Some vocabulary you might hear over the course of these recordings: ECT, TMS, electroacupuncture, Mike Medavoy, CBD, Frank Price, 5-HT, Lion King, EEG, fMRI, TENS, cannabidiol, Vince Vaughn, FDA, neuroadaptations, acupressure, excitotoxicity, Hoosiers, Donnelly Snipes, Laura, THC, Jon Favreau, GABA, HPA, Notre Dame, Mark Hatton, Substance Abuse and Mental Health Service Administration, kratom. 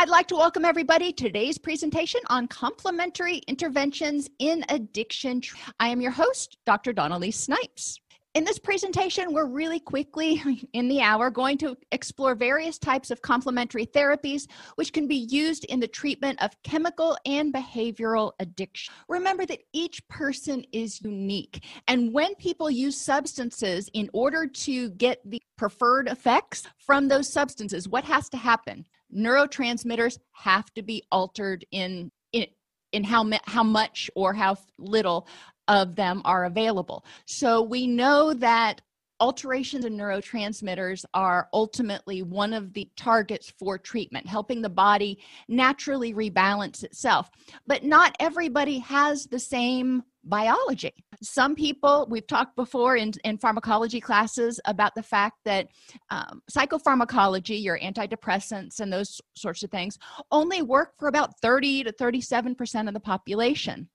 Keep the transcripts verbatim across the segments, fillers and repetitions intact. I'd like to welcome everybody to today's presentation on complementary interventions in addiction. I am your host, Doctor Donnelly Snipes. In this presentation, we're really quickly in the hour going to explore various types of complementary therapies, which can be used in the treatment of chemical and behavioral addiction. Remember that each person is unique, and when people use substances in order to get the preferred effects from those substances, what has to happen? Neurotransmitters have to be altered in in, in how, how much or how little of them are available. So we know that alterations in neurotransmitters are ultimately one of the targets for treatment, helping the body naturally rebalance itself. But not everybody has the same biology. Some people, we've talked before in, in pharmacology classes about the fact that um, psychopharmacology, your antidepressants and those sorts of things, only work for about thirty to thirty-seven percent of the population.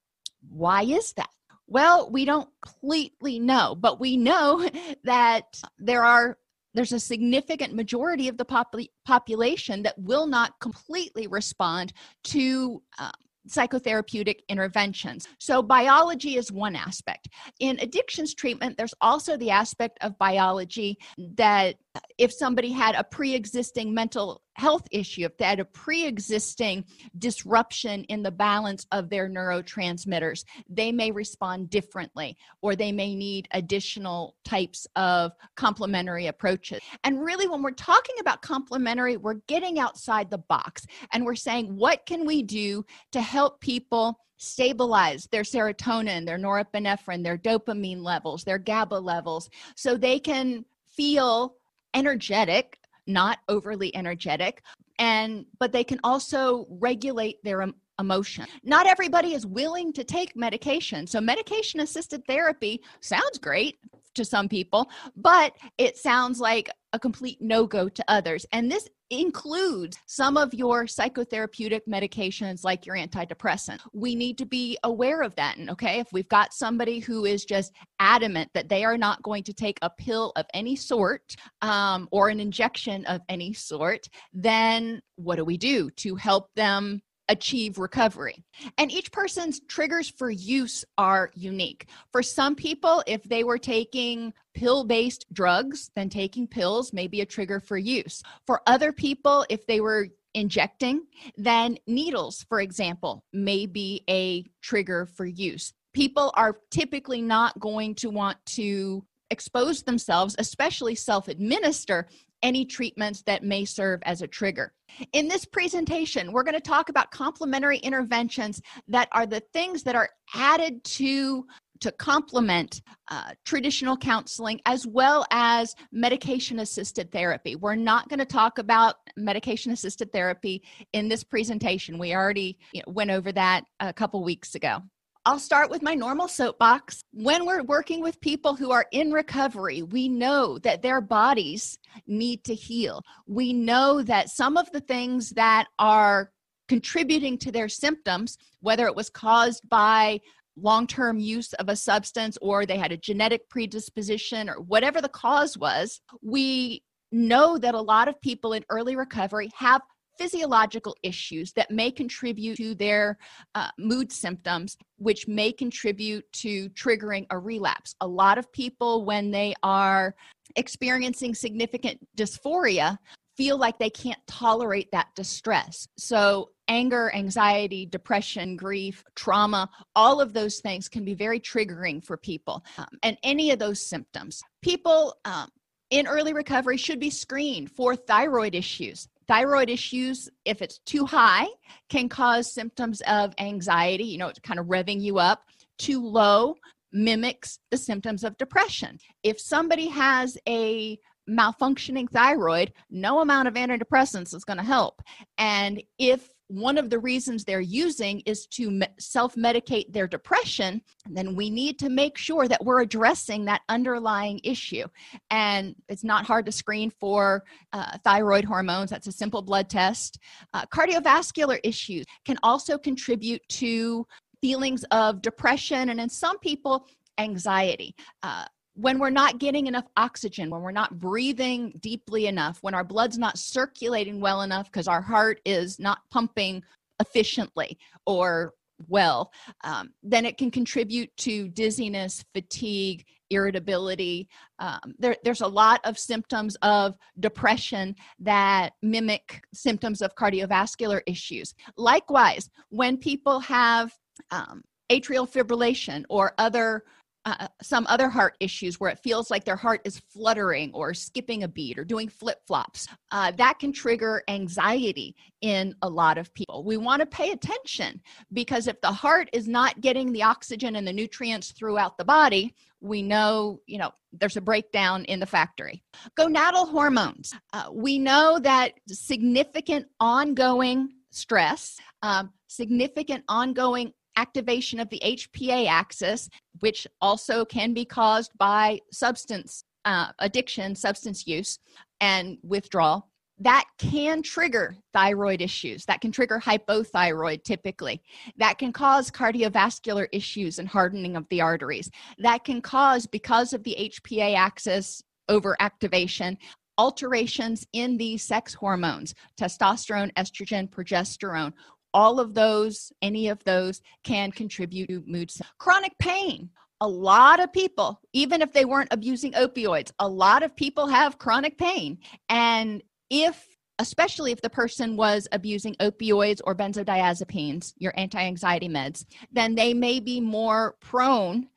Why is that? Well, we don't completely know, but we know that there are there's a significant majority of the popul- population that will not completely respond to uh, psychotherapeutic interventions. So biology is one aspect. In addictions treatment, there's also the aspect of biology that if somebody had a pre-existing mental health issue, if they had a pre-existing disruption in the balance of their neurotransmitters, they may respond differently, or they may need additional types of complementary approaches. And really, when we're talking about complementary, we're getting outside the box and we're saying, what can we do to help people stabilize their serotonin, their norepinephrine, their dopamine levels, their GABA levels, so they can feel energetic, not overly energetic, and but they can also regulate their em- emotion. Not everybody is willing to take medication. So medication-assisted therapy sounds great to some people, but it sounds like a complete no-go to others. And this includes some of your psychotherapeutic medications like your antidepressant. We need to be aware of that. And okay, if we've got somebody who is just adamant that they are not going to take a pill of any sort um, or an injection of any sort, then what do we do to help them achieve recovery? And each person's triggers for use are unique. For some people, if they were taking pill-based drugs, then taking pills may be a trigger for use. For other people, if they were injecting, then needles, for example, may be a trigger for use. People are typically not going to want to expose themselves, especially self-administer, any treatments that may serve as a trigger. In this presentation, we're going to talk about complementary interventions that are the things that are added to, to complement uh, traditional counseling as well as medication-assisted therapy. We're not going to talk about medication-assisted therapy in this presentation. We already you know, went over that a couple weeks ago. I'll start with my normal soapbox. When we're working with people who are in recovery, we know that their bodies need to heal. We know that some of the things that are contributing to their symptoms, whether it was caused by long-term use of a substance or they had a genetic predisposition or whatever the cause was, we know that a lot of people in early recovery have physiological issues that may contribute to their uh, mood symptoms, which may contribute to triggering a relapse. A lot of people, when they are experiencing significant dysphoria, feel like they can't tolerate that distress. So anger, anxiety, depression, grief, trauma, all of those things can be very triggering for people. Um, and any of those symptoms. People um, in early recovery should be screened for thyroid issues. Thyroid issues, if it's too high, can cause symptoms of anxiety. You know, it's kind of revving you up. Too low mimics the symptoms of depression. If somebody has a malfunctioning thyroid, no amount of antidepressants is going to help. And if one of the reasons they're using is to self-medicate their depression, then we need to make sure that we're addressing that underlying issue. And it's not hard to screen for uh, thyroid hormones. That's a simple blood test. Uh, cardiovascular issues can also contribute to feelings of depression, and in some people, anxiety. Uh, When we're not getting enough oxygen, when we're not breathing deeply enough, when our blood's not circulating well enough because our heart is not pumping efficiently or well, um, then it can contribute to dizziness, fatigue, irritability. Um, there, there's a lot of symptoms of depression that mimic symptoms of cardiovascular issues. Likewise, when people have um, atrial fibrillation or other Uh, some other heart issues where it feels like their heart is fluttering or skipping a beat or doing flip-flops, uh, that can trigger anxiety in a lot of people. We want to pay attention because if the heart is not getting the oxygen and the nutrients throughout the body, we know, you know, there's a breakdown in the factory. Gonadal hormones. Uh, we know that significant ongoing stress, um, significant ongoing activation of the H P A axis, which also can be caused by substance uh, addiction, substance use, and withdrawal, that can trigger thyroid issues. That can trigger hypothyroid typically. That can cause cardiovascular issues and hardening of the arteries. That can cause, because of the H P A axis overactivation, alterations in the sex hormones, testosterone, estrogen, progesterone. All of those, any of those can contribute to mood. Chronic pain. A lot of people, even if they weren't abusing opioids, a lot of people have chronic pain. And if, especially if the person was abusing opioids or benzodiazepines, your anti-anxiety meds, then they may be more prone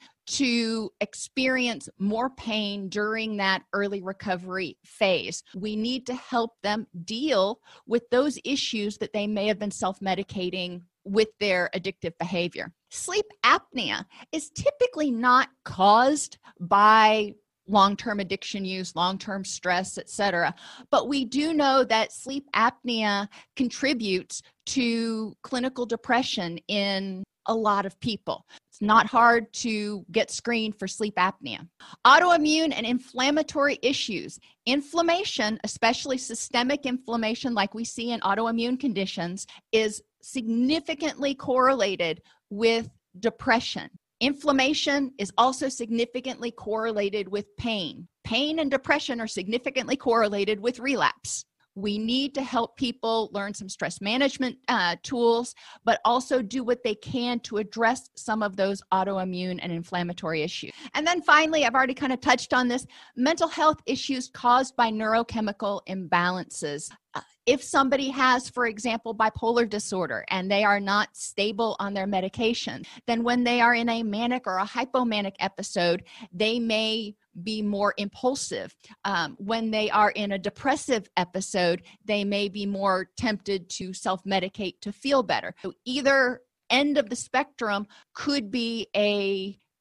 to experience more pain during that early recovery phase. We need to help them deal with those issues that they may have been self-medicating with their addictive behavior. Sleep apnea is typically not caused by long-term addiction use, long-term stress, et cetera. But we do know that sleep apnea contributes to clinical depression in a lot of people. It's not hard to get screened for sleep apnea. Autoimmune and inflammatory issues. Inflammation, especially systemic inflammation like we see in autoimmune conditions, is significantly correlated with depression. Inflammation is also significantly correlated with pain. Pain and depression are significantly correlated with relapse. We need to help people learn some stress management uh, tools, but also do what they can to address some of those autoimmune and inflammatory issues. And then finally, I've already kind of touched on this, mental health issues caused by neurochemical imbalances. Uh, if somebody has, for example, bipolar disorder and they are not stable on their medication, then when they are in a manic or a hypomanic episode, they may be more impulsive. Um, when they are in a depressive episode, they may be more tempted to self-medicate to feel better. So either end of the spectrum could be a,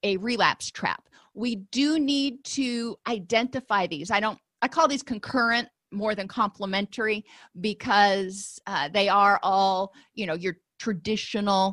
a relapse trap. We do need to identify these. I don't, I call these concurrent more than complementary because uh, they are all, you know, your traditional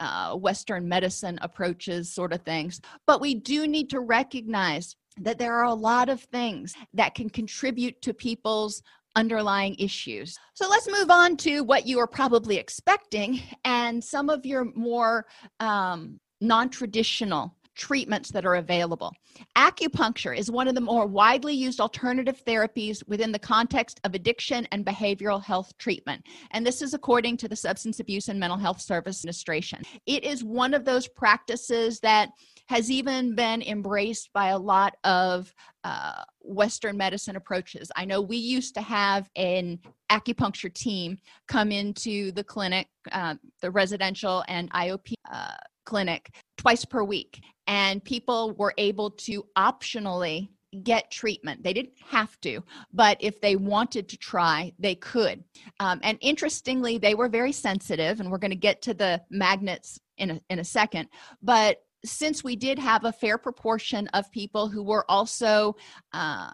uh, Western medicine approaches sort of things. But we do need to recognize that there are a lot of things that can contribute to people's underlying issues. So let's move on to what you are probably expecting and some of your more um, non-traditional treatments that are available. Acupuncture is one of the more widely used alternative therapies within the context of addiction and behavioral health treatment. And this is according to the Substance Abuse and Mental Health Service Administration. It is one of those practices that has even been embraced by a lot of uh, Western medicine approaches. I know we used to have an acupuncture team come into the clinic, uh, the residential and I O P uh, clinic twice per week, and people were able to optionally get treatment. They didn't have to, but if they wanted to try, they could. Um, and interestingly, they were very sensitive, and we're going to get to the magnets in a, in a second, but since we did have a fair proportion of people who were also uh,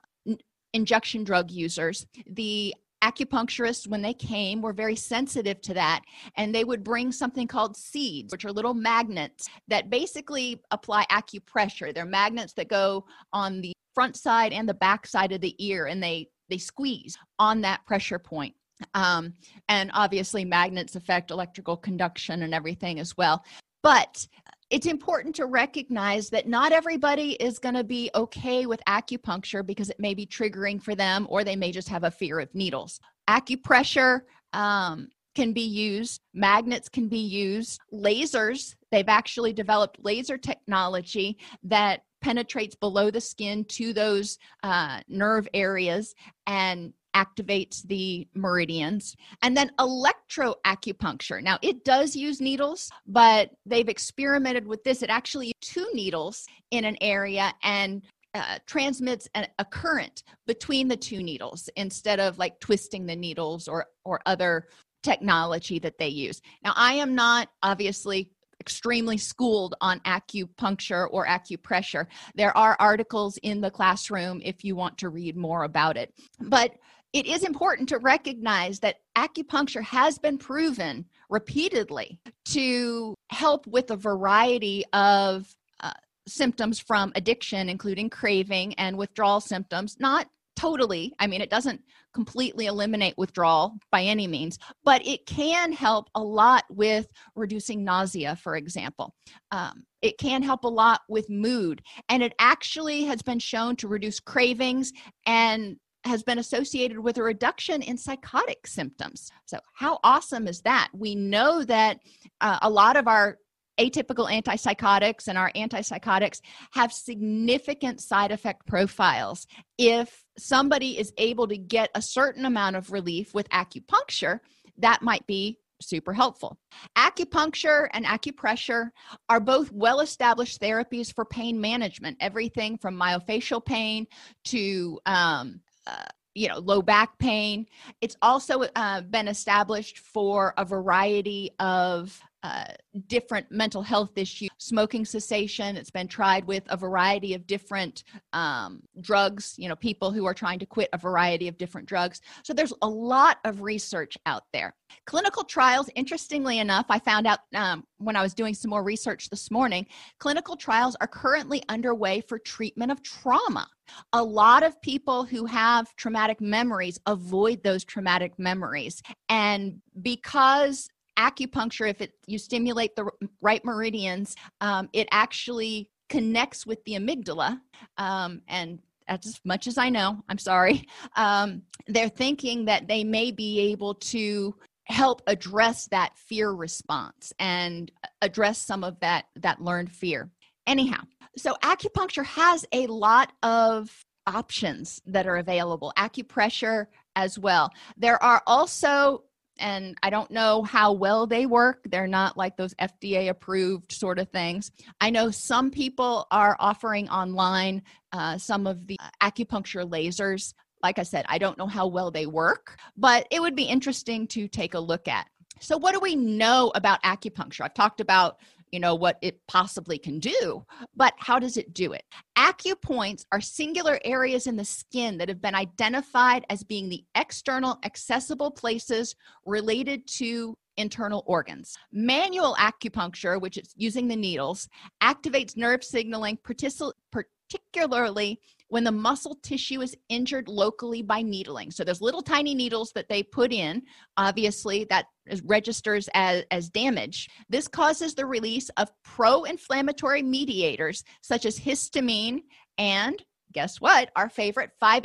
injection drug users, the acupuncturists, when they came, were very sensitive to that, and they would bring something called seeds, which are little magnets that basically apply acupressure. They're magnets that go on the front side and the back side of the ear, and they they squeeze on that pressure point. Um, and obviously, magnets affect electrical conduction and everything as well. But it's important to recognize that not everybody is going to be okay with acupuncture because it may be triggering for them, or they may just have a fear of needles. Acupressure um, can be used. Magnets can be used. Lasers, they've actually developed laser technology that penetrates below the skin to those uh, nerve areas and activates the meridians. And then electroacupuncture. Now, it does use needles, but they've experimented with this. It actually uses two needles in an area and uh, transmits a, a current between the two needles instead of like twisting the needles or or other technology that they use. Now, I am not obviously extremely schooled on acupuncture or acupressure. There are articles in the classroom if you want to read more about it. But it is important to recognize that acupuncture has been proven repeatedly to help with a variety of uh, symptoms from addiction, including craving and withdrawal symptoms. Not totally. I mean, it doesn't completely eliminate withdrawal by any means, but it can help a lot with reducing nausea, for example. Um, it can help a lot with mood, and it actually has been shown to reduce cravings and has been associated with a reduction in psychotic symptoms. So how awesome is that? We know that uh, a lot of our atypical antipsychotics and our antipsychotics have significant side effect profiles. If somebody is able to get a certain amount of relief with acupuncture, that might be super helpful. Acupuncture and acupressure are both well-established therapies for pain management, everything from myofascial pain to um, uh, you know, low back pain. It's also uh, been established for a variety of Uh, different mental health issues, smoking cessation. It's been tried with a variety of different um, drugs, you know, people who are trying to quit a variety of different drugs. So there's a lot of research out there. Clinical trials, interestingly enough, I found out um, when I was doing some more research this morning, clinical trials are currently underway for treatment of trauma. A lot of people who have traumatic memories avoid those traumatic memories. And because acupuncture, if it, you stimulate the right meridians, um, it actually connects with the amygdala. Um, and as much as I know, I'm sorry, um, they're thinking that they may be able to help address that fear response and address some of that, that learned fear. Anyhow, so acupuncture has a lot of options that are available, acupressure as well. There are also, and I don't know how well they work. They're not like those F D A approved sort of things. I know some people are offering online uh, some of the acupuncture lasers. Like I said, I don't know how well they work, but it would be interesting to take a look at. So what do we know about acupuncture? I've talked about, you know, what it possibly can do, but how does it do it? Acupoints are singular areas in the skin that have been identified as being the external accessible places related to internal organs. Manual acupuncture, which is using the needles, activates nerve signaling, particularly when the muscle tissue is injured locally by needling. So there's little tiny needles that they put in, obviously that is, registers as, as damage. This causes the release of pro-inflammatory mediators such as histamine and, guess what, our favorite five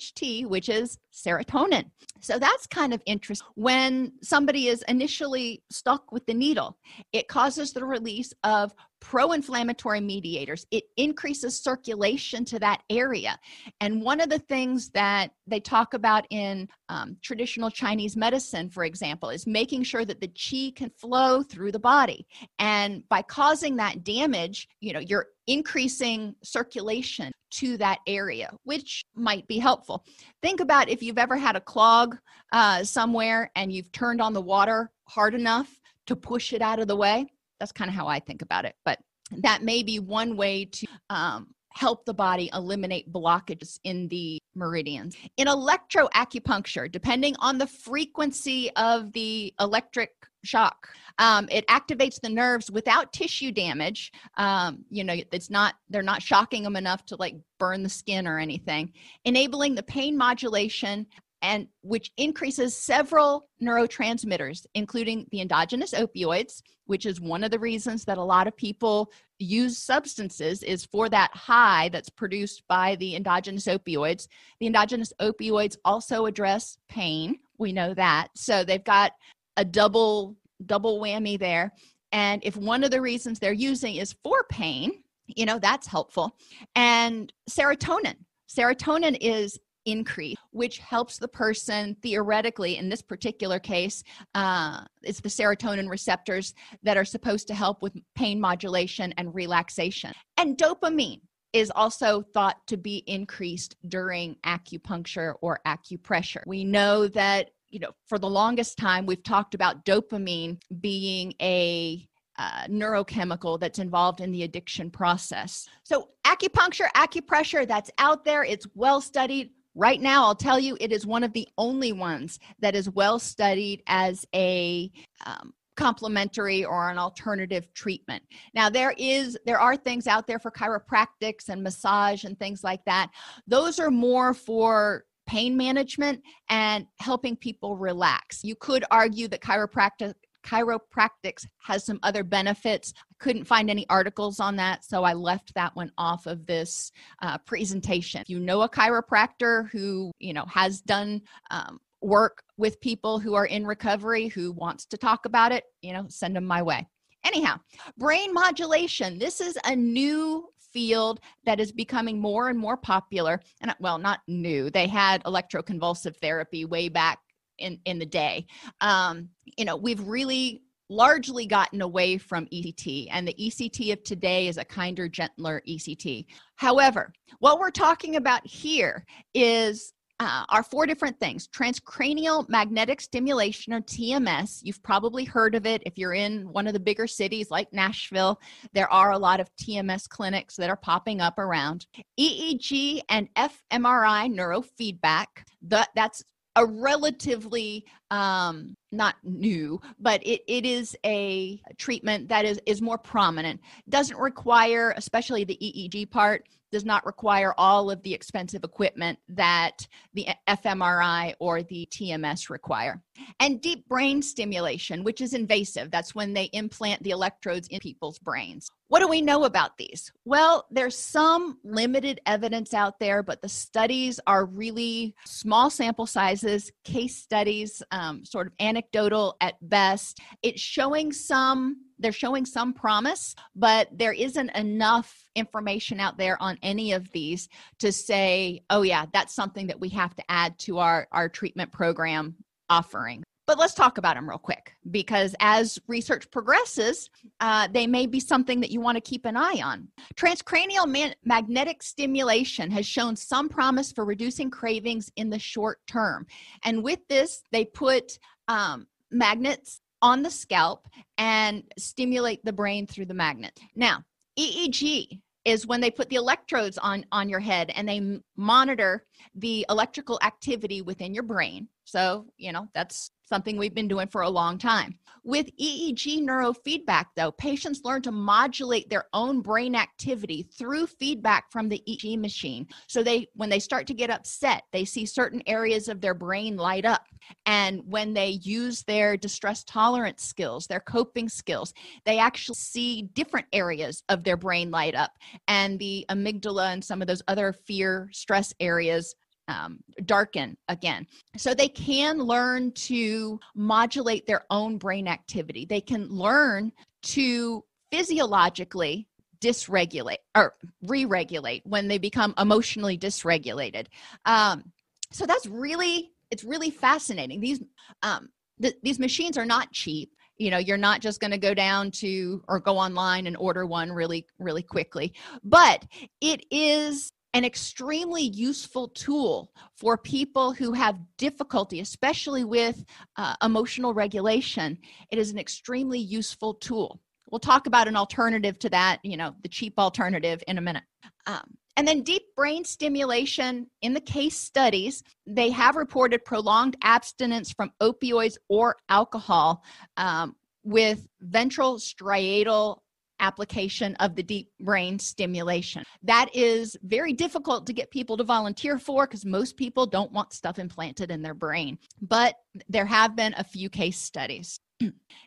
H T, which is serotonin. So that's kind of interesting. When somebody is initially stuck with the needle, it causes the release of pro-inflammatory mediators. It increases circulation to that area. And one of the things that they talk about in um, traditional Chinese medicine, for example, is making sure that the qi can flow through the body. And by causing that damage, you know, you're increasing circulation to that area, which might be helpful. Think about if you've ever had a clog uh, somewhere and you've turned on the water hard enough to push it out of the way. That's kind of how I think about it, but that may be one way to um, help the body eliminate blockages in the meridians. In electroacupuncture, depending on the frequency of the electric shock, um, it activates the nerves without tissue damage. Um, you know, it's not, they're not shocking them enough to like burn the skin or anything, enabling the pain modulation, and which increases several neurotransmitters, including the endogenous opioids, which is one of the reasons that a lot of people use substances is for that high that's produced by the endogenous opioids. The endogenous opioids also address pain. We know that. So they've got a double, double whammy there. And if one of the reasons they're using is for pain, you know, that's helpful. And serotonin. Serotonin is increase, which helps the person theoretically in this particular case, uh, it's the serotonin receptors that are supposed to help with pain modulation and relaxation. And dopamine is also thought to be increased during acupuncture or acupressure. We know that, you know, for the longest time, we've talked about dopamine being a Uh, neurochemical that's involved in the addiction process. So acupuncture, acupressure, that's out there. It's well studied. Right now, I'll tell you, it is one of the only ones that is well studied as a um, complementary or an alternative treatment. Now, there is there are things out there for chiropractics and massage and things like that. Those are more for pain management and helping people relax. You could argue that chiropractic Chiropractics has some other benefits. I couldn't find any articles on that, so I left that one off of this uh, presentation. If you know a chiropractor who, you know, has done um, work with people who are in recovery, who wants to talk about it, you know, send them my way. Anyhow, brain modulation. This is a new field that is becoming more and more popular. And well, not new. They had electroconvulsive therapy way back in, in the day. Um, you know, we've really largely gotten away from E C T, and the E C T of today is a kinder, gentler E C T. However, what we're talking about here is uh, are four different things. Transcranial magnetic stimulation, or T M S. You've probably heard of it. If you're in one of the bigger cities like Nashville, there are a lot of T M S clinics that are popping up around. E E G and f M R I neurofeedback. The, that's a relatively, um, not new, but it, it is a treatment that is, is more prominent. Doesn't require, especially the E E G part, does not require all of the expensive equipment that the f M R I or the T M S require. And deep brain stimulation, which is invasive. That's when they implant the electrodes in people's brains. What do we know about these? Well, there's some limited evidence out there, but the studies are really small sample sizes, case studies, um, sort of anecdotal at best. It's showing some, they're showing some promise, but there isn't enough information out there on any of these to say, oh yeah, that's something that we have to add to our, our treatment program offering. But let's talk about them real quick, because as research progresses, uh, they may be something that you want to keep an eye on. Transcranial man- magnetic stimulation has shown some promise for reducing cravings in the short term. And with this, they put um, magnets on the scalp and stimulate the brain through the magnet. Now, E E G is when they put the electrodes on, on your head and they monitor the electrical activity within your brain. So, you know, that's something we've been doing for a long time. With E E G neurofeedback, though, patients learn to modulate their own brain activity through feedback from the E E G machine. So they, when they start to get upset, they see certain areas of their brain light up. And when they use their distress tolerance skills, their coping skills, they actually see different areas of their brain light up. And the amygdala and some of those other fear, stress areas Um, darken again. So they can learn to modulate their own brain activity. They can learn to physiologically dysregulate or re-regulate when they become emotionally dysregulated. Um, so that's really, it's really fascinating. These, um, th- these machines are not cheap. You know, you're not just going to go down to or go online and order one really, really quickly, but it is an extremely useful tool for people who have difficulty, especially with uh, emotional regulation. It is an extremely useful tool. We'll talk about an alternative to that, you know, the cheap alternative in a minute. Um, and then deep brain stimulation. In the case studies, they have reported prolonged abstinence from opioids or alcohol um, with ventral striatal application of the deep brain stimulation. That is very difficult to get people to volunteer for because most people don't want stuff implanted in their brain. But there have been a few case studies.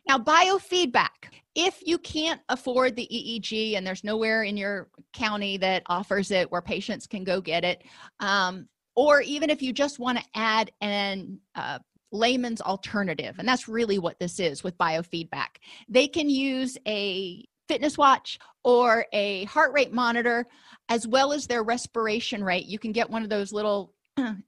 Now, biofeedback. If you can't afford the E E G and there's nowhere in your county that offers it where patients can go get it, um, or even if you just want to add an uh, layman's alternative, and that's really what this is with biofeedback, they can use a fitness watch or a heart rate monitor, as well as their respiration rate. You can get one of those little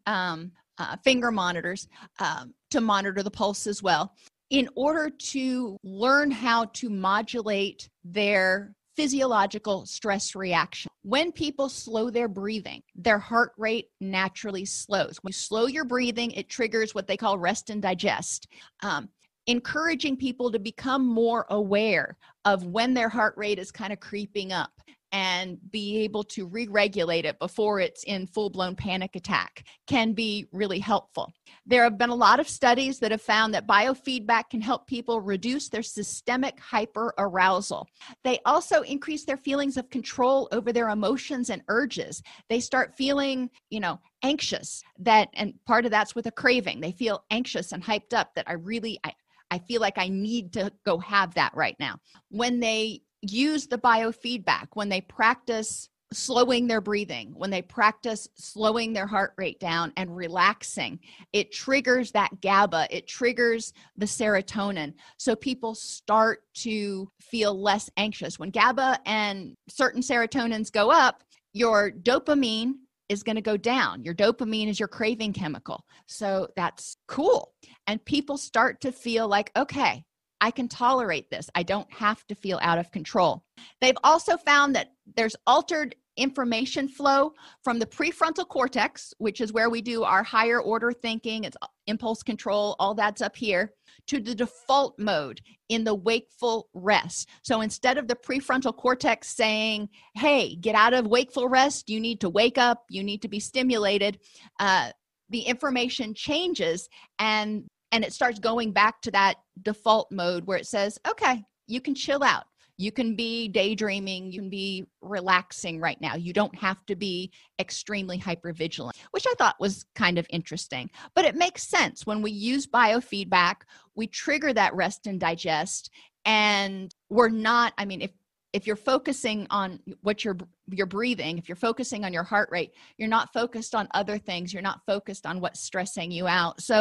um, uh, finger monitors um, to monitor the pulse as well, in order to learn how to modulate their physiological stress reaction. When people slow their breathing, their heart rate naturally slows. When you slow your breathing, it triggers what they call rest and digest. Um, encouraging people to become more aware of when their heart rate is kind of creeping up and be able to re-regulate it before it's in full-blown panic attack can be really helpful. There have been a lot of studies that have found that biofeedback can help people reduce their systemic hyperarousal. They also increase their feelings of control over their emotions and urges. They start feeling, you know, anxious, that, and part of that's with a craving. They feel anxious and hyped up that I really, I, I feel like I need to go have that right now. When they use the biofeedback, when they practice slowing their breathing, when they practice slowing their heart rate down and relaxing, it triggers that GABA, it triggers the serotonin. So people start to feel less anxious. When GABA and certain serotonins go up, your dopamine is going to go down. Your dopamine is your craving chemical. So that's cool. And people start to feel like, okay, I can tolerate this. I don't have to feel out of control. They've also found that there's altered information flow from the prefrontal cortex, which is where we do our higher order thinking, it's impulse control, all that's up here, to the default mode in the wakeful rest. So instead of the prefrontal cortex saying, hey, get out of wakeful rest, you need to wake up, you need to be stimulated, uh, the information changes and And it starts going back to that default mode where it says, okay, you can chill out. You can be daydreaming. You can be relaxing right now. You don't have to be extremely hypervigilant, which I thought was kind of interesting. But it makes sense. When we use biofeedback, we trigger that rest and digest. And we're not, I mean, if If you're focusing on what you're, you're breathing, if you're focusing on your heart rate, you're not focused on other things. You're not focused on what's stressing you out. So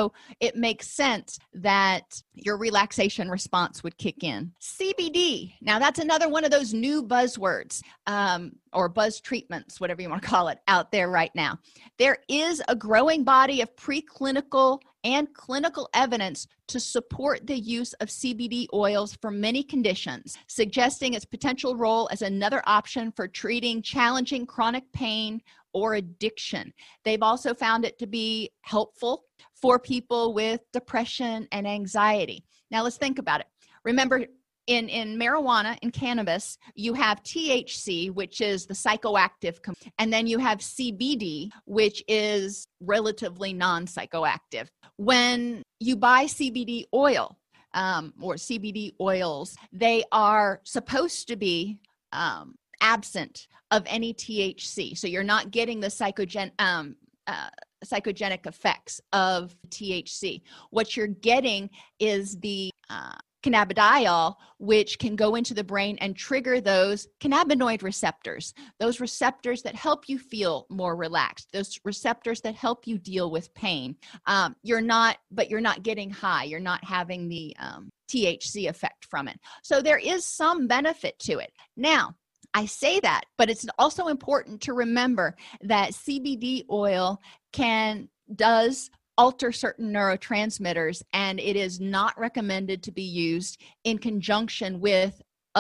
it makes sense that your relaxation response would kick in. C B D. Now that's another one of those new buzzwords um, or buzz treatments, whatever you want to call it, out there right now. There is a growing body of preclinical and clinical evidence to support the use of C B D oils for many conditions, suggesting its potential role as another option for treating challenging chronic pain or addiction. They've also found it to be helpful for people with depression and anxiety. Now let's think about it. Remember, In, in marijuana, in cannabis, you have T H C, which is the psychoactive, com- and then you have C B D, which is relatively non-psychoactive. When you buy C B D oil um, or C B D oils, they are supposed to be um, absent of any T H C. So you're not getting the psychogen- um, uh, psychogenic effects of T H C. What you're getting is the uh, cannabidiol, which can go into the brain and trigger those cannabinoid receptors, those receptors that help you feel more relaxed, those receptors that help you deal with pain. Um, you're not, but you're not getting high. You're not having the um, T H C effect from it. So there is some benefit to it. Now, I say that, but it's also important to remember that C B D oil can, does alter certain neurotransmitters, and it is not recommended to be used in conjunction with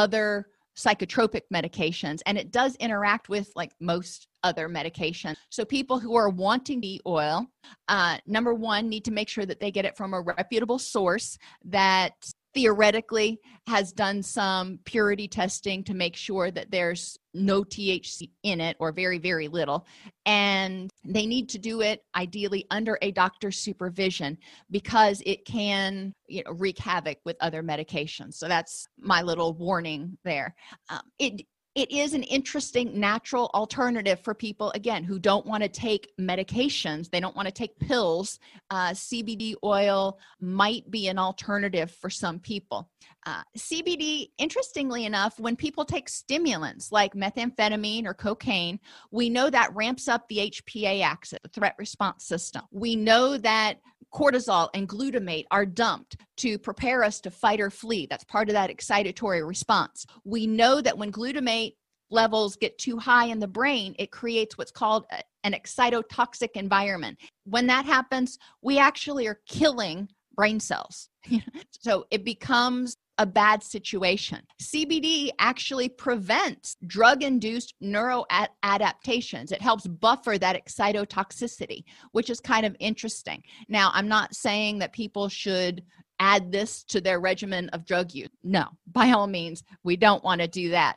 other psychotropic medications. And it does interact with, like, most other medications. So people who are wanting the oil, uh, number one, need to make sure that they get it from a reputable source that theoretically has done some purity testing to make sure that there's no T H C in it or very, very little. And they need to do it ideally under a doctor's supervision because it can, you know, wreak havoc with other medications. So that's my little warning there. Um, it It is an interesting natural alternative for people, again, who don't want to take medications. They don't want to take pills. Uh, C B D oil might be an alternative for some people. Uh, C B D, interestingly enough, when people take stimulants like methamphetamine or cocaine, we know that ramps up the H P A axis, the threat response system. We know that cortisol and glutamate are dumped to prepare us to fight or flee. That's part of that excitatory response. We know that when glutamate levels get too high in the brain, it creates what's called a, an excitotoxic environment. When that happens, we actually are killing brain cells. So it becomes a bad situation. C B D actually prevents drug-induced neuroadaptations. It helps buffer that excitotoxicity, which is kind of interesting. Now, I'm not saying that people should add this to their regimen of drug use. No, by all means, we don't want to do that.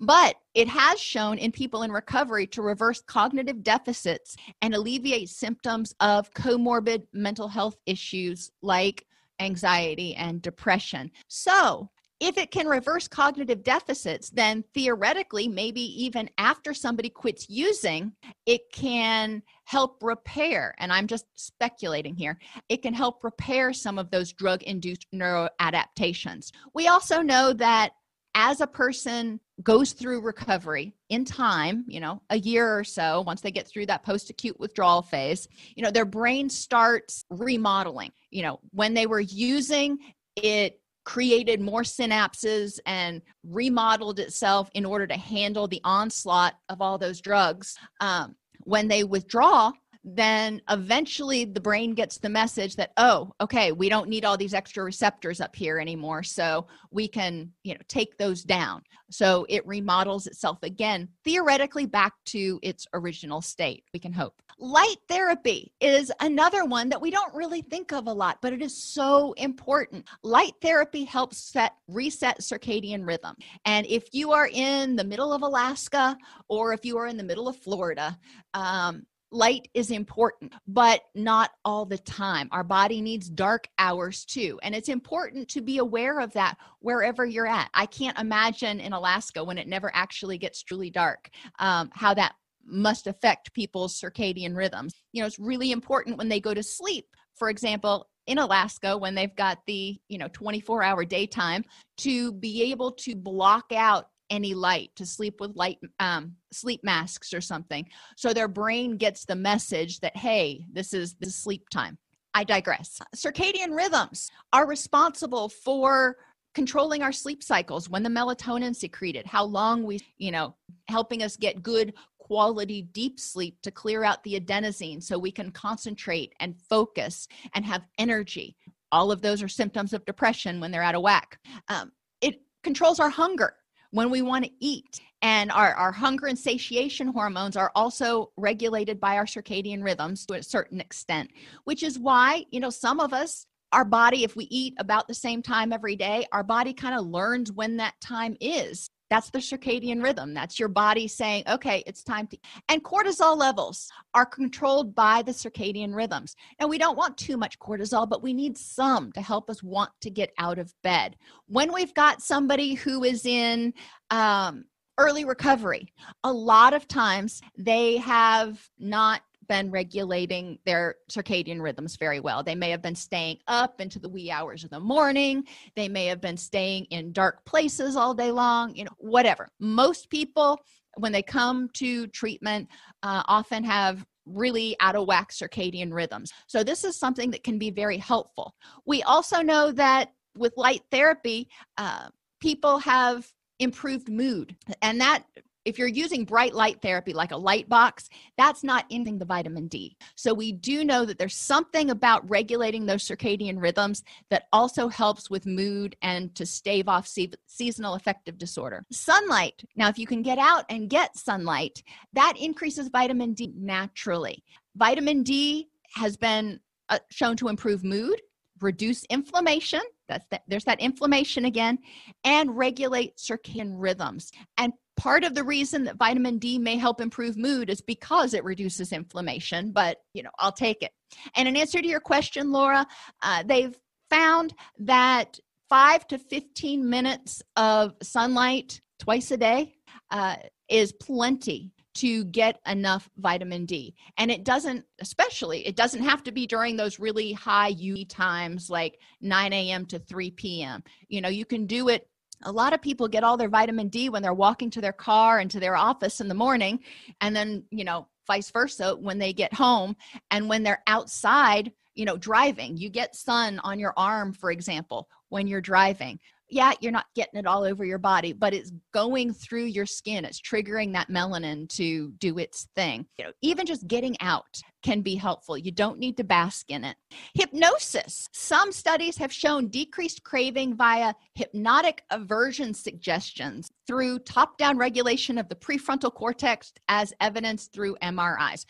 But it has shown in people in recovery to reverse cognitive deficits and alleviate symptoms of comorbid mental health issues like anxiety and depression. So if it can reverse cognitive deficits, then theoretically, maybe even after somebody quits using, it can help repair, and I'm just speculating here, it can help repair some of those drug-induced neuroadaptations. We also know that as a person goes through recovery in time, you know, a year or so, once they get through that post-acute withdrawal phase, you know, their brain starts remodeling. You know, when they were using, it created more synapses and remodeled itself in order to handle the onslaught of all those drugs. Um, when they withdraw, then eventually the brain gets the message that, oh, okay, we don't need all these extra receptors up here anymore. So we can, you know, take those down. So it remodels itself again, theoretically back to its original state, we can hope. Light therapy is another one that we don't really think of a lot, but it is so important. Light therapy helps set reset circadian rhythm. And if you are in the middle of Alaska, or if you are in the middle of Florida, um, light is important, but not all the time. Our body needs dark hours too. And it's important to be aware of that wherever you're at. I can't imagine in Alaska when it never actually gets truly dark, um, how that must affect people's circadian rhythms. You know, it's really important when they go to sleep, for example, in Alaska, when they've got the, you know, twenty-four hour daytime, to be able to block out any light, to sleep with light, um, sleep masks or something. So their brain gets the message that, hey, this is the sleep time. I digress. Circadian rhythms are responsible for controlling our sleep cycles, when the melatonin's secreted, how long we, you know, helping us get good quality deep sleep to clear out the adenosine so we can concentrate and focus and have energy. All of those are symptoms of depression when they're out of whack. Um, it controls our hunger, when we want to eat. And our, our hunger and satiation hormones are also regulated by our circadian rhythms to a certain extent, which is why, you know, some of us, our body, if we eat about the same time every day, our body kind of learns when that time is. That's the circadian rhythm. That's your body saying, okay, it's time to eat. And cortisol levels are controlled by the circadian rhythms. And we don't want too much cortisol, but we need some to help us want to get out of bed. When we've got somebody who is in um, early recovery, a lot of times they have not been regulating their circadian rhythms very well. They may have been staying up into the wee hours of the morning. They may have been staying in dark places all day long, you know, whatever. Most people, when they come to treatment, uh, often have really out of whack circadian rhythms. So this is something that can be very helpful. We also know that with light therapy, uh, people have improved mood, and that if you're using bright light therapy, like a light box, that's not ending the vitamin D. So we do know that there's something about regulating those circadian rhythms that also helps with mood and to stave off se- seasonal affective disorder. Sunlight. Now, if you can get out and get sunlight, that increases vitamin D naturally. Vitamin D has been uh, shown to improve mood, reduce inflammation, That's that, there's that inflammation again, and regulate circadian rhythms. And part of the reason that vitamin D may help improve mood is because it reduces inflammation, but, you know, I'll take it. And in answer to your question, Laura, uh, they've found that five to fifteen minutes of sunlight twice a day uh, is plenty to get enough vitamin D. And it doesn't, especially, it doesn't have to be during those really high U V times like nine a.m. to three p.m. You know, you can do it. A lot of people get all their vitamin D when they're walking to their car and to their office in the morning, and then, you know, vice versa when they get home. And when they're outside, you know, driving, you get sun on your arm, for example, when you're driving. Yeah, you're not getting it all over your body, but it's going through your skin. It's triggering that melanin to do its thing. You know, even just getting out can be helpful. You don't need to bask in it. Hypnosis. Some studies have shown decreased craving via hypnotic aversion suggestions through top-down regulation of the prefrontal cortex as evidenced through M R Is.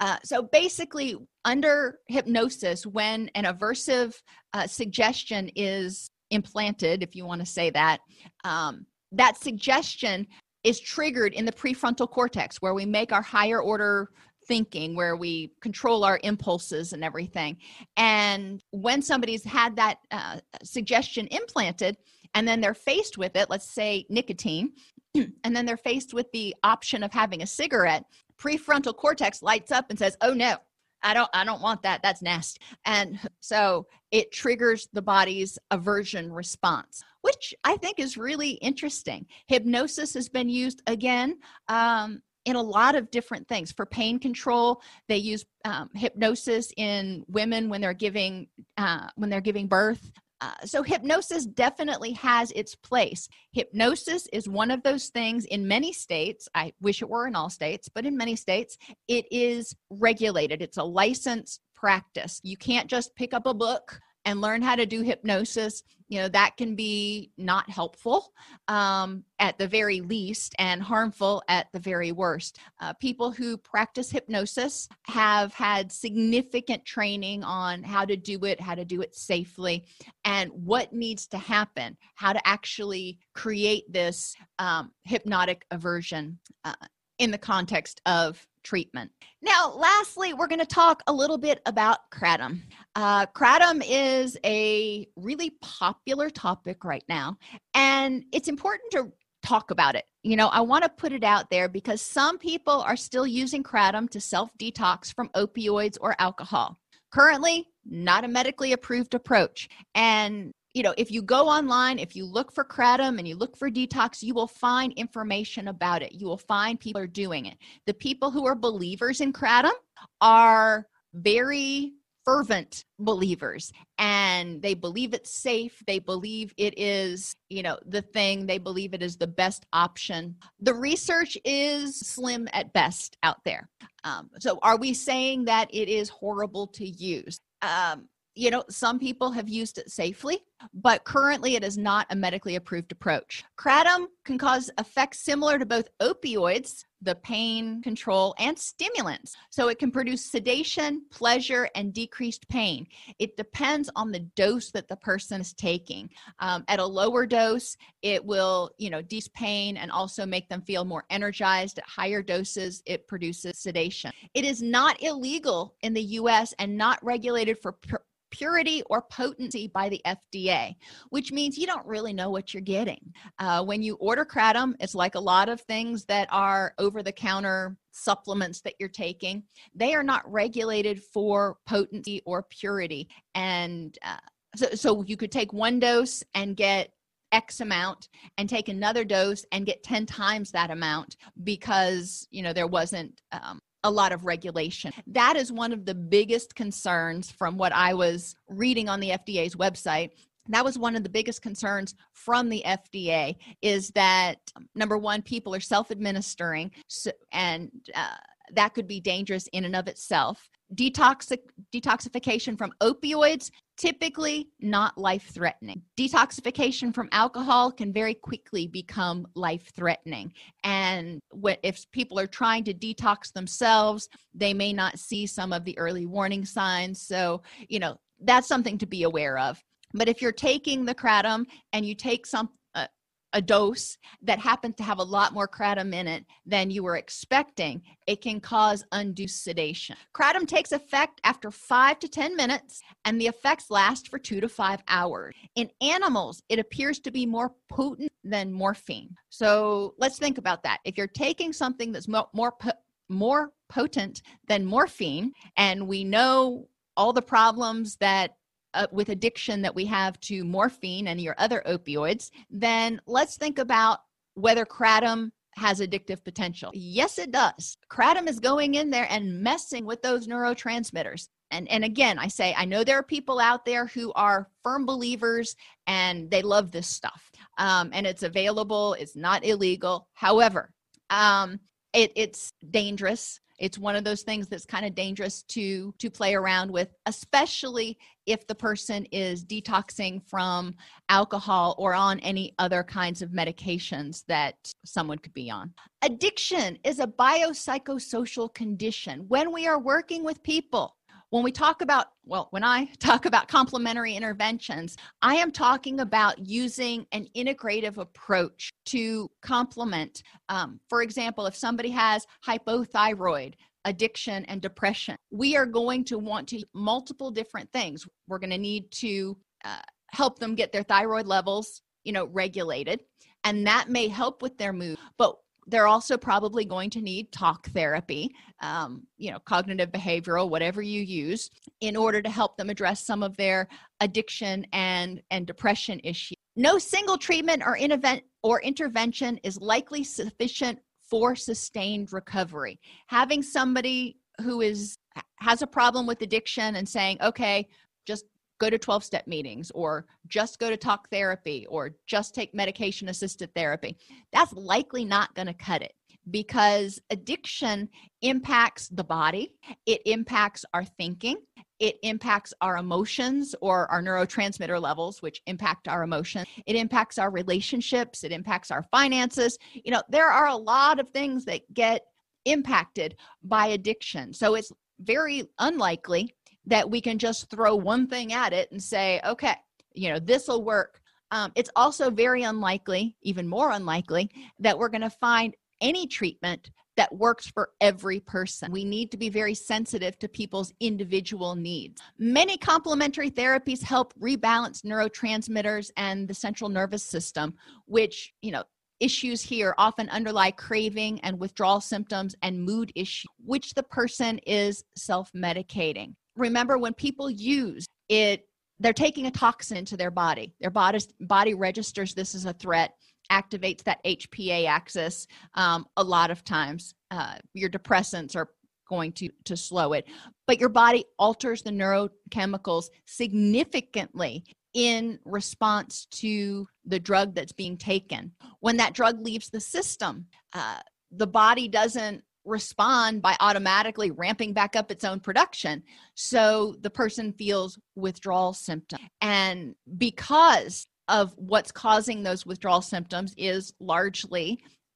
Uh, so basically, under hypnosis, when an aversive uh, suggestion is implanted, if you want to say that, um, that suggestion is triggered in the prefrontal cortex, where we make our higher order thinking, where we control our impulses and everything. And when somebody's had that uh, suggestion implanted, and then they're faced with it, let's say nicotine, and then they're faced with the option of having a cigarette, prefrontal cortex lights up and says, oh no, I don't, I don't want that. That's nasty. And so it triggers the body's aversion response, which I think is really interesting. Hypnosis has been used again um, in a lot of different things. For pain control, they use um, hypnosis in women when they're giving uh, when they're giving birth. Uh, so hypnosis definitely has its place. Hypnosis is one of those things in many states. I wish it were in all states, but in many states, it is regulated. It's a licensed practice. You can't just pick up a book and learn how to do hypnosis. You know, that can be not helpful um, at the very least, and harmful at the very worst. Uh, people who practice hypnosis have had significant training on how to do it, how to do it safely, and what needs to happen, how to actually create this um, hypnotic aversion uh, in the context of treatment. Now, lastly, we're going to talk a little bit about kratom. Uh, kratom is a really popular topic right now, and it's important to talk about it. You know, I want to put it out there because some people are still using kratom to self-detox from opioids or alcohol. Currently, not a medically approved approach. And you know, if you go online, if you look for kratom and you look for detox, you will find information about it. You will find people are doing it. The people who are believers in kratom are very fervent believers, and they believe it's safe. They believe it is, you know, the thing. They believe it is the best option. The research is slim at best out there. Um, so are we saying that it is horrible to use? Um, You know, some people have used it safely, but currently it is not a medically approved approach. Kratom can cause effects similar to both opioids, the pain control, and stimulants. So it can produce sedation, pleasure, and decreased pain. It depends on the dose that the person is taking. Um, at a lower dose, it will, you know, decrease pain and also make them feel more energized. At higher doses, it produces sedation. It is not illegal in the U S and not regulated for per- purity or potency by the F D A, which means you don't really know what you're getting. Uh, when you order kratom, it's like a lot of things that are over-the-counter supplements that you're taking. They are not regulated for potency or purity. And uh, so, so you could take one dose and get X amount, and take another dose and get ten times that amount because, you know, there wasn't um, a lot of regulation. That is one of the biggest concerns from what I was reading on the F D A's website. That was one of the biggest concerns from the F D A is that, number one, people are self-administering, so, and uh, that could be dangerous in and of itself. Detoxic, detoxification from opioids, typically not life-threatening. Detoxification from alcohol can very quickly become life-threatening. And if people are trying to detox themselves, they may not see some of the early warning signs. So, you know, that's something to be aware of. But if you're taking the kratom and you take some uh, a dose that happens to have a lot more kratom in it than you were expecting, it can cause undue sedation. Kratom takes effect after five to ten minutes, and the effects last for two to five hours. In animals, it appears to be more potent than morphine. So let's think about that. If you're taking something that's mo- more po- more potent than morphine, and we know all the problems that Uh, with addiction that we have to morphine and your other opioids, then let's think about whether kratom has addictive potential. Yes, it does. Kratom is going in there and messing with those neurotransmitters. And, and again, I say, I know there are people out there who are firm believers and they love this stuff. Um, and it's available. It's not illegal. However, um, it, it's dangerous. It's one of those things that's kind of dangerous to to play around with, especially if the person is detoxing from alcohol or on any other kinds of medications that someone could be on. Addiction is a biopsychosocial condition. When we are working with people, when we talk about, well, when I talk about complementary interventions, I am talking about using an integrative approach to complement. Um, for example, if somebody has hypothyroid, addiction, and depression, we are going to want to multiple different things. We're going to need to uh, help them get their thyroid levels, you know, regulated, and that may help with their mood. But they're also probably going to need talk therapy, um, you know, cognitive behavioral, whatever you use, in order to help them address some of their addiction and, and depression issues. No single treatment or intervent or intervention is likely sufficient for sustained recovery. Having somebody who is has a problem with addiction and saying, okay, just go to twelve-step meetings, or just go to talk therapy, or just take medication-assisted therapy, that's likely not going to cut it, because addiction impacts the body. It impacts our thinking. It impacts our emotions, or our neurotransmitter levels, which impact our emotions. It impacts our relationships. It impacts our finances. You know, there are a lot of things that get impacted by addiction. So it's very unlikely that we can just throw one thing at it and say, okay, you know, this will work. Um, it's also very unlikely, even more unlikely, that we're going to find any treatment that works for every person. We need to be very sensitive to people's individual needs. Many complementary therapies help rebalance neurotransmitters and the central nervous system, which, you know, issues here often underlie craving and withdrawal symptoms and mood issues, which the person is self-medicating. Remember, when people use it, they're taking a toxin into their body. Their body, body registers this as a threat, activates that H P A axis. Um, a lot of times, uh, your depressants are going to, to slow it. But your body alters the neurochemicals significantly in response to the drug that's being taken. When that drug leaves the system, uh, the body doesn't respond by automatically ramping back up its own production. So the person feels withdrawal symptoms. And because of what's causing those withdrawal symptoms is largely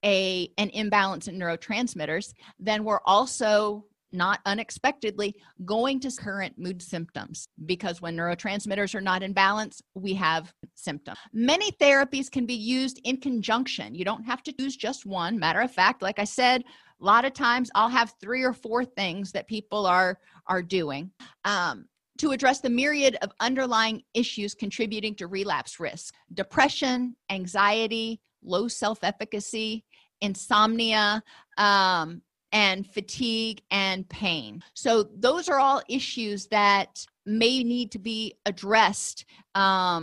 a an imbalance in neurotransmitters, then we're also not unexpectedly going to current mood symptoms, because when neurotransmitters are not in balance, we have symptoms. Many therapies can be used in conjunction. You don't have to use just one. Matter of fact, like I said, a lot of times I'll have three or four things that people are, are doing um, to address the myriad of underlying issues contributing to relapse risk: depression, anxiety, low self-efficacy, insomnia, um, and fatigue and pain. So those are all issues that may need to be addressed um,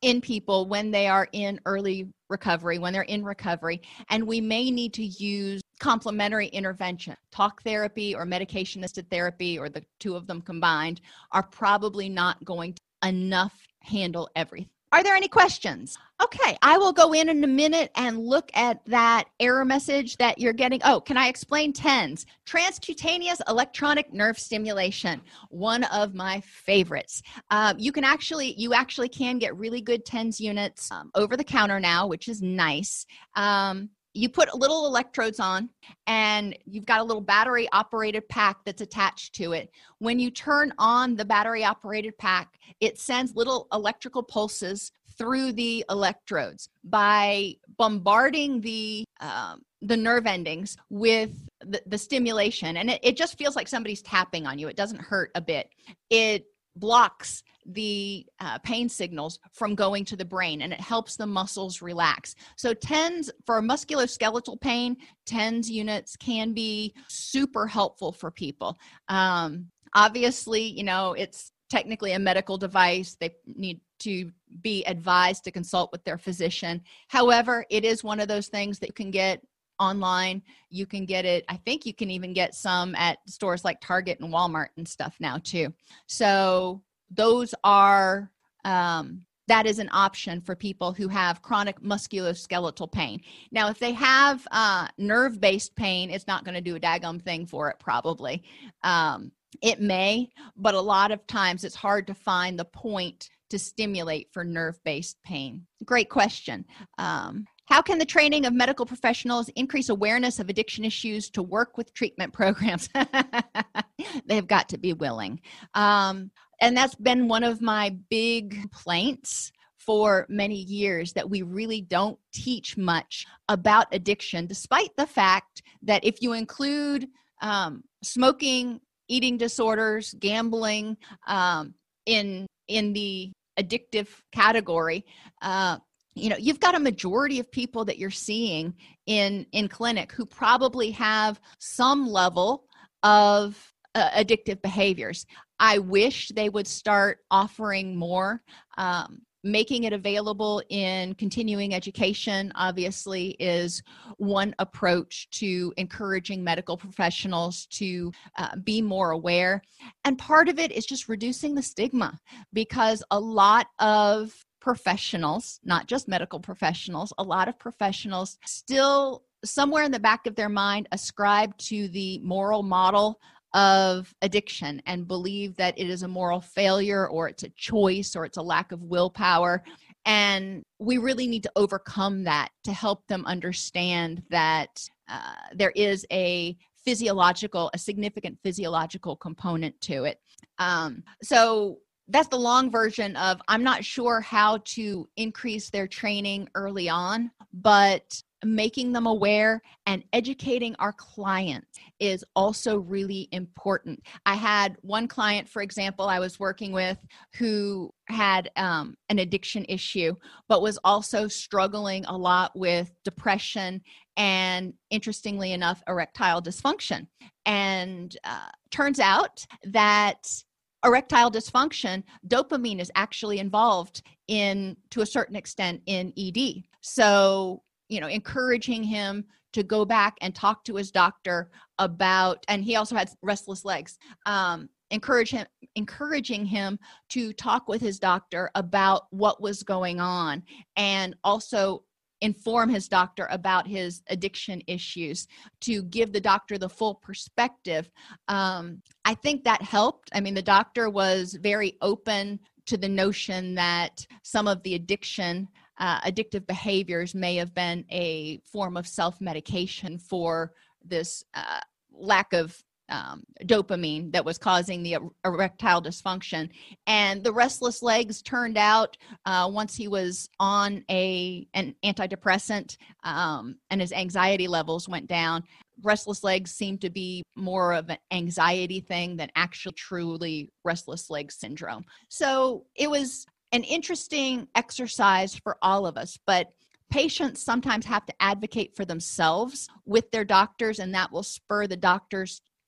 in people when they are in early recovery, when they're in recovery, and we may need to use complementary intervention. Talk therapy or medication-assisted therapy, or the two of them combined, are probably not going to enough handle everything. Are there any questions? Okay, I will go in in a minute and look at that error message that you're getting. Oh, can I explain TENS? Transcutaneous electronic nerve stimulation, one of my favorites. Uh, you can actually, you actually can get really good TENS units um, over the counter now, which is nice. Um, You put little electrodes on and you've got a little battery operated pack that's attached to it. When you turn on the battery operated pack, it sends little electrical pulses through the electrodes by bombarding the um, the nerve endings with the, the stimulation. And it, it just feels like somebody's tapping on you. It doesn't hurt a bit. It blocks the uh, pain signals from going to the brain, and it helps the muscles relax. So TENS, for musculoskeletal pain, TENS units can be super helpful for people. Um, obviously, you know, it's technically a medical device. They need to be advised to consult with their physician. However, it is one of those things that you can get online. You can get it. I think you can even get some at stores like Target and Walmart and stuff now too. So those are, um, that is an option for people who have chronic musculoskeletal pain. Now, if they have uh, nerve-based pain, it's not going to do a daggum thing for it probably. Um, it may, but a lot of times it's hard to find the point to stimulate for nerve-based pain. Great question. Um, How can the training of medical professionals increase awareness of addiction issues to work with treatment programs? They've got to be willing. Um, and that's been one of my big complaints for many years, that we really don't teach much about addiction, despite the fact that if you include um, smoking, eating disorders, gambling um, in, in the addictive category, uh, you know, you've got a majority of people that you're seeing in, in clinic who probably have some level of uh, addictive behaviors. I wish they would start offering more, um, making it available in continuing education, obviously, is one approach to encouraging medical professionals to uh, be more aware. And part of it is just reducing the stigma, because a lot of professionals, not just medical professionals, a lot of professionals still somewhere in the back of their mind ascribe to the moral model of addiction and believe that it is a moral failure, or it's a choice, or it's a lack of willpower. And we really need to overcome that to help them understand that uh, there is a physiological, a significant physiological component to it. Um, so That's the long version of, I'm not sure how to increase their training early on, but making them aware and educating our clients is also really important. I had one client, for example, I was working with who had um, an addiction issue, but was also struggling a lot with depression and, interestingly enough, erectile dysfunction. And uh, turns out that erectile dysfunction, dopamine is actually involved in, to a certain extent, in E D. So, you know, encouraging him to go back and talk to his doctor about, and he also had restless legs, um, encourage him, encouraging him to talk with his doctor about what was going on, and also inform his doctor about his addiction issues, to give the doctor the full perspective. Um, I think that helped. I mean, the doctor was very open to the notion that some of the addiction, uh, addictive behaviors may have been a form of self-medication for this uh, lack of Um, dopamine that was causing the erectile dysfunction. And the restless legs turned out, uh, once he was on a an antidepressant um, and his anxiety levels went down, restless legs seemed to be more of an anxiety thing than actually truly restless leg syndrome. So it was an interesting exercise for all of us, but patients sometimes have to advocate for themselves with their doctors, and that will spur the doctors